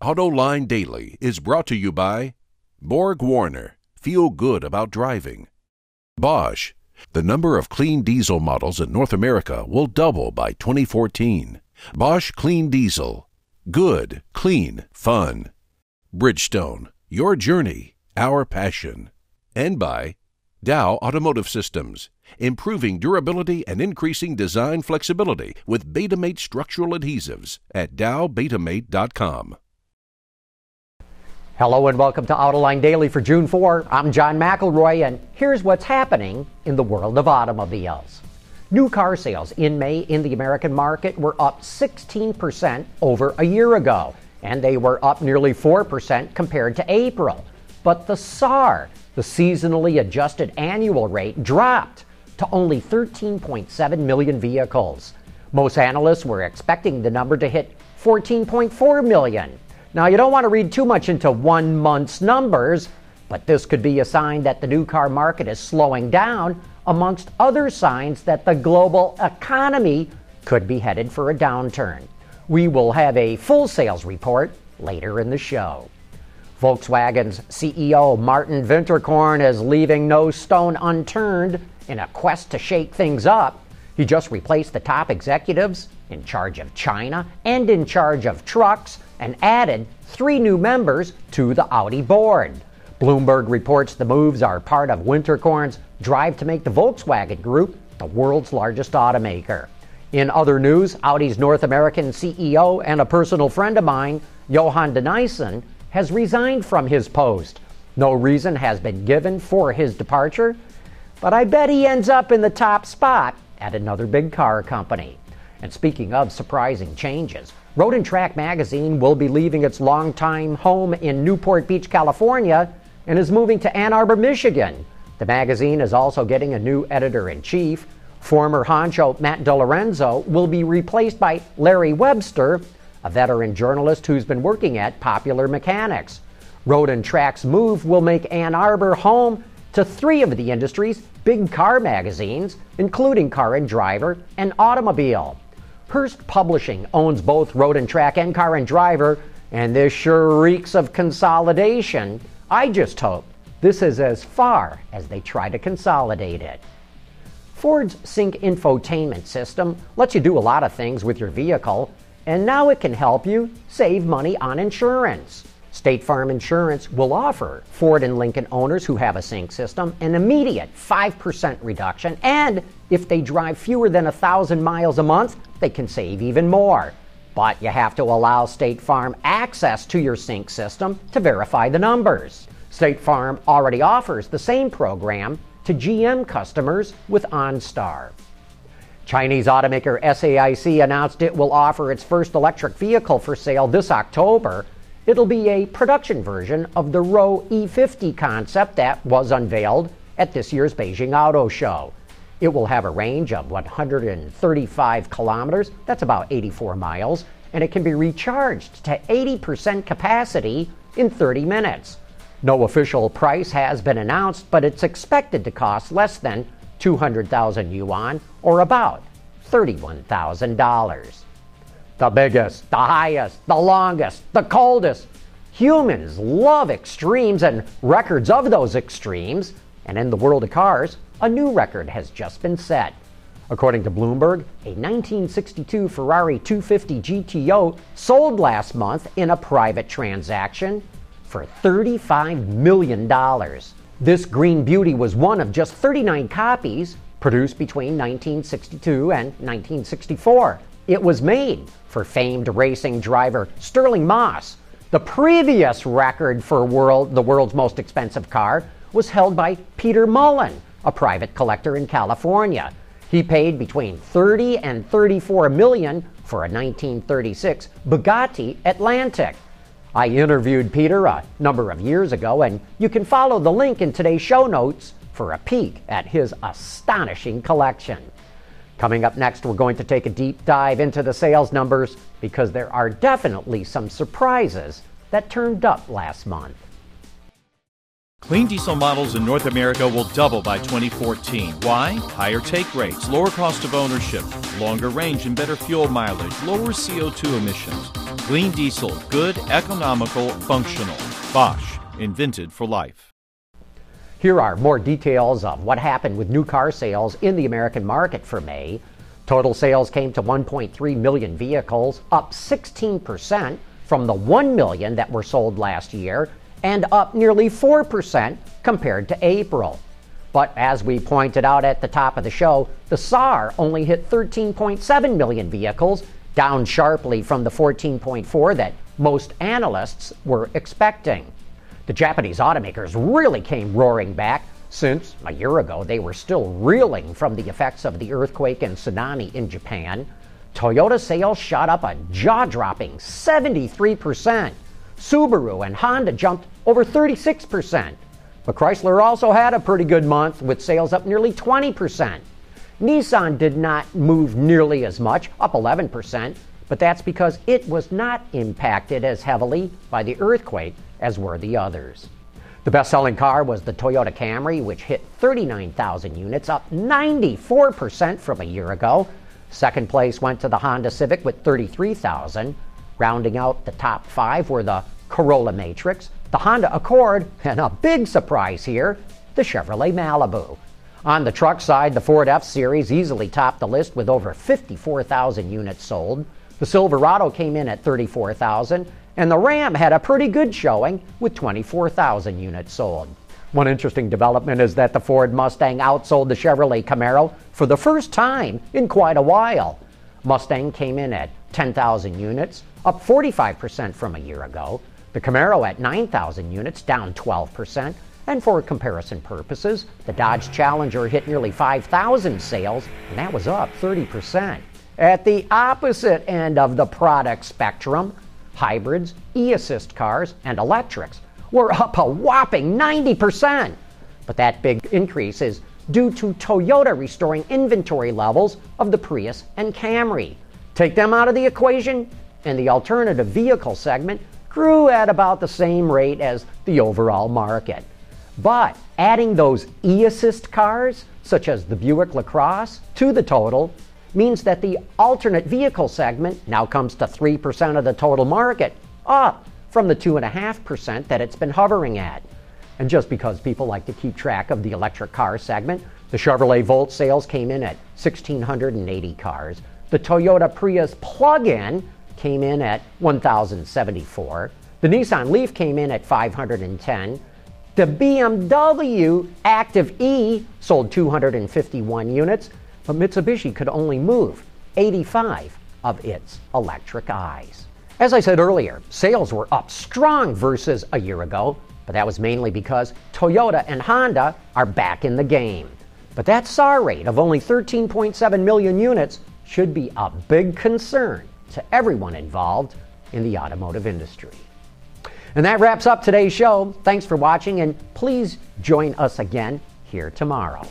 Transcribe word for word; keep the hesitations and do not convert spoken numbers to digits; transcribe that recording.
AutoLine Daily is brought to you by Borg Warner, feel good about driving. Bosch, the number of clean diesel models in North America will double by twenty fourteen. Bosch Clean Diesel, good, clean, fun. Bridgestone, your journey, our passion. And by Dow Automotive Systems, improving durability and increasing design flexibility with Betamate structural adhesives at Dow Betamate dot com. Hello and welcome to AutoLine Daily for June fourth. I'm John McElroy, and here's what's happening in the world of automobiles. New car sales in May in the American market were up sixteen percent over a year ago, and they were up nearly four percent compared to April. But the S A A R, the seasonally adjusted annual rate, dropped to only thirteen point seven million vehicles. Most analysts were expecting the number to hit fourteen point four million. Now, you don't want to read too much into one month's numbers, but this could be a sign that the new car market is slowing down, amongst other signs that the global economy could be headed for a downturn. We will have a full sales report later in the show. Volkswagen's C E O Martin Winterkorn is leaving no stone unturned in a quest to shake things up. He just replaced the top executives in charge of China and in charge of trucks, and added three new members to the Audi board. Bloomberg reports the moves are part of Winterkorn's drive to make the Volkswagen Group the world's largest automaker. In other news, Audi's North American C E O and a personal friend of mine, Johan de Nyssen, has resigned from his post. No reason has been given for his departure, but I bet he ends up in the top spot at another big car company. And speaking of surprising changes, Road and Track magazine will be leaving its longtime home in Newport Beach, California, and is moving to Ann Arbor, Michigan. The magazine is also getting a new editor-in-chief. Former honcho Matt DeLorenzo will be replaced by Larry Webster, a veteran journalist who's been working at Popular Mechanics. Road and Track's move will make Ann Arbor home to three of the industry's big car magazines, including Car and Driver and Automobile. Hearst Publishing owns both Road and Track and Car and Driver, and this sure reeks of consolidation. I just hope this is as far as they try to consolidate it. Ford's SYNC infotainment system lets you do a lot of things with your vehicle, and now it can help you save money on insurance. State Farm Insurance will offer Ford and Lincoln owners who have a SYNC system an immediate five percent reduction, and if they drive fewer than one thousand miles a month, they can save even more. But you have to allow State Farm access to your SYNC system to verify the numbers. State Farm already offers the same program to G M customers with OnStar. Chinese automaker S A I C announced it will offer its first electric vehicle for sale this October. It'll be a production version of the Ro E fifty concept that was unveiled at this year's Beijing Auto Show. It will have a range of one hundred thirty-five kilometers, that's about eighty-four miles, and it can be recharged to eighty percent capacity in thirty minutes. No official price has been announced, but it's expected to cost less than two hundred thousand yuan, or about thirty-one thousand dollars. The biggest, the highest, the longest, the coldest. Humans love extremes and records of those extremes, and in the world of cars, a new record has just been set. According to Bloomberg, a nineteen sixty-two Ferrari two fifty G T O sold last month in a private transaction for thirty-five million dollars. This green beauty was one of just thirty-nine copies produced between nineteen sixty-two and nineteen sixty-four. It was made for famed racing driver Sterling Moss. The previous record for world, the world's most expensive car was held by Peter Mullen, a private collector in California. He paid between thirty and thirty-four million for a nineteen thirty-six Bugatti Atlantic. I interviewed Peter a number of years ago, and you can follow the link in today's show notes for a peek at his astonishing collection. Coming up next, we're going to take a deep dive into the sales numbers because there are definitely some surprises that turned up last month. Clean diesel models in North America will double by twenty fourteen. Why? Higher take rates, lower cost of ownership, longer range and better fuel mileage, lower C O two emissions. Clean diesel, good, economical, functional. Bosch, invented for life. Here are more details of what happened with new car sales in the American market for May. Total sales came to one point three million vehicles, up sixteen percent from the one million that were sold last year, and up nearly four percent compared to April. But as we pointed out at the top of the show, the S A A R only hit thirteen point seven million vehicles, down sharply from the fourteen point four that most analysts were expecting. The Japanese automakers really came roaring back, since a year ago they were still reeling from the effects of the earthquake and tsunami in Japan. Toyota sales shot up a jaw-dropping seventy-three percent. Subaru and Honda jumped over thirty-six percent. But Chrysler also had a pretty good month, with sales up nearly twenty percent. Nissan did not move nearly as much, up eleven percent, but that's because it was not impacted as heavily by the earthquake as were the others. The best-selling car was the Toyota Camry, which hit thirty-nine thousand units, up ninety-four percent from a year ago. Second place went to the Honda Civic with thirty-three thousand. Rounding out the top five were the Corolla Matrix, the Honda Accord, and a big surprise here, the Chevrolet Malibu. On the truck side, the Ford F-Series easily topped the list with over fifty-four thousand units sold. The Silverado came in at thirty-four thousand, and the Ram had a pretty good showing with twenty-four thousand units sold. One interesting development is that the Ford Mustang outsold the Chevrolet Camaro for the first time in quite a while. Mustang came in at ten thousand units, up forty-five percent from a year ago. The Camaro at nine thousand units, down twelve percent. And for comparison purposes, the Dodge Challenger hit nearly five thousand sales, and that was up thirty percent. At the opposite end of the product spectrum, hybrids, e-assist cars, and electrics were up a whopping ninety percent. But that big increase is due to Toyota restoring inventory levels of the Prius and Camry. Take them out of the equation, and the alternative vehicle segment grew at about the same rate as the overall market. But adding those e-assist cars, such as the Buick LaCrosse, to the total means that the alternate vehicle segment now comes to three percent of the total market, up from the two point five percent that it's been hovering at. And just because people like to keep track of the electric car segment, the Chevrolet Volt sales came in at one thousand six hundred eighty cars. The Toyota Prius plug-in came in at one thousand seventy-four. The Nissan Leaf came in at five hundred ten. The B M W Active E sold two hundred fifty-one units, but Mitsubishi could only move eighty-five of its electric eyes. As I said earlier, sales were up strong versus a year ago, but that was mainly because Toyota and Honda are back in the game. But that S A A R rate of only thirteen point seven million units should be a big concern to everyone involved in the automotive industry. And that wraps up today's show. Thanks for watching, and please join us again here tomorrow.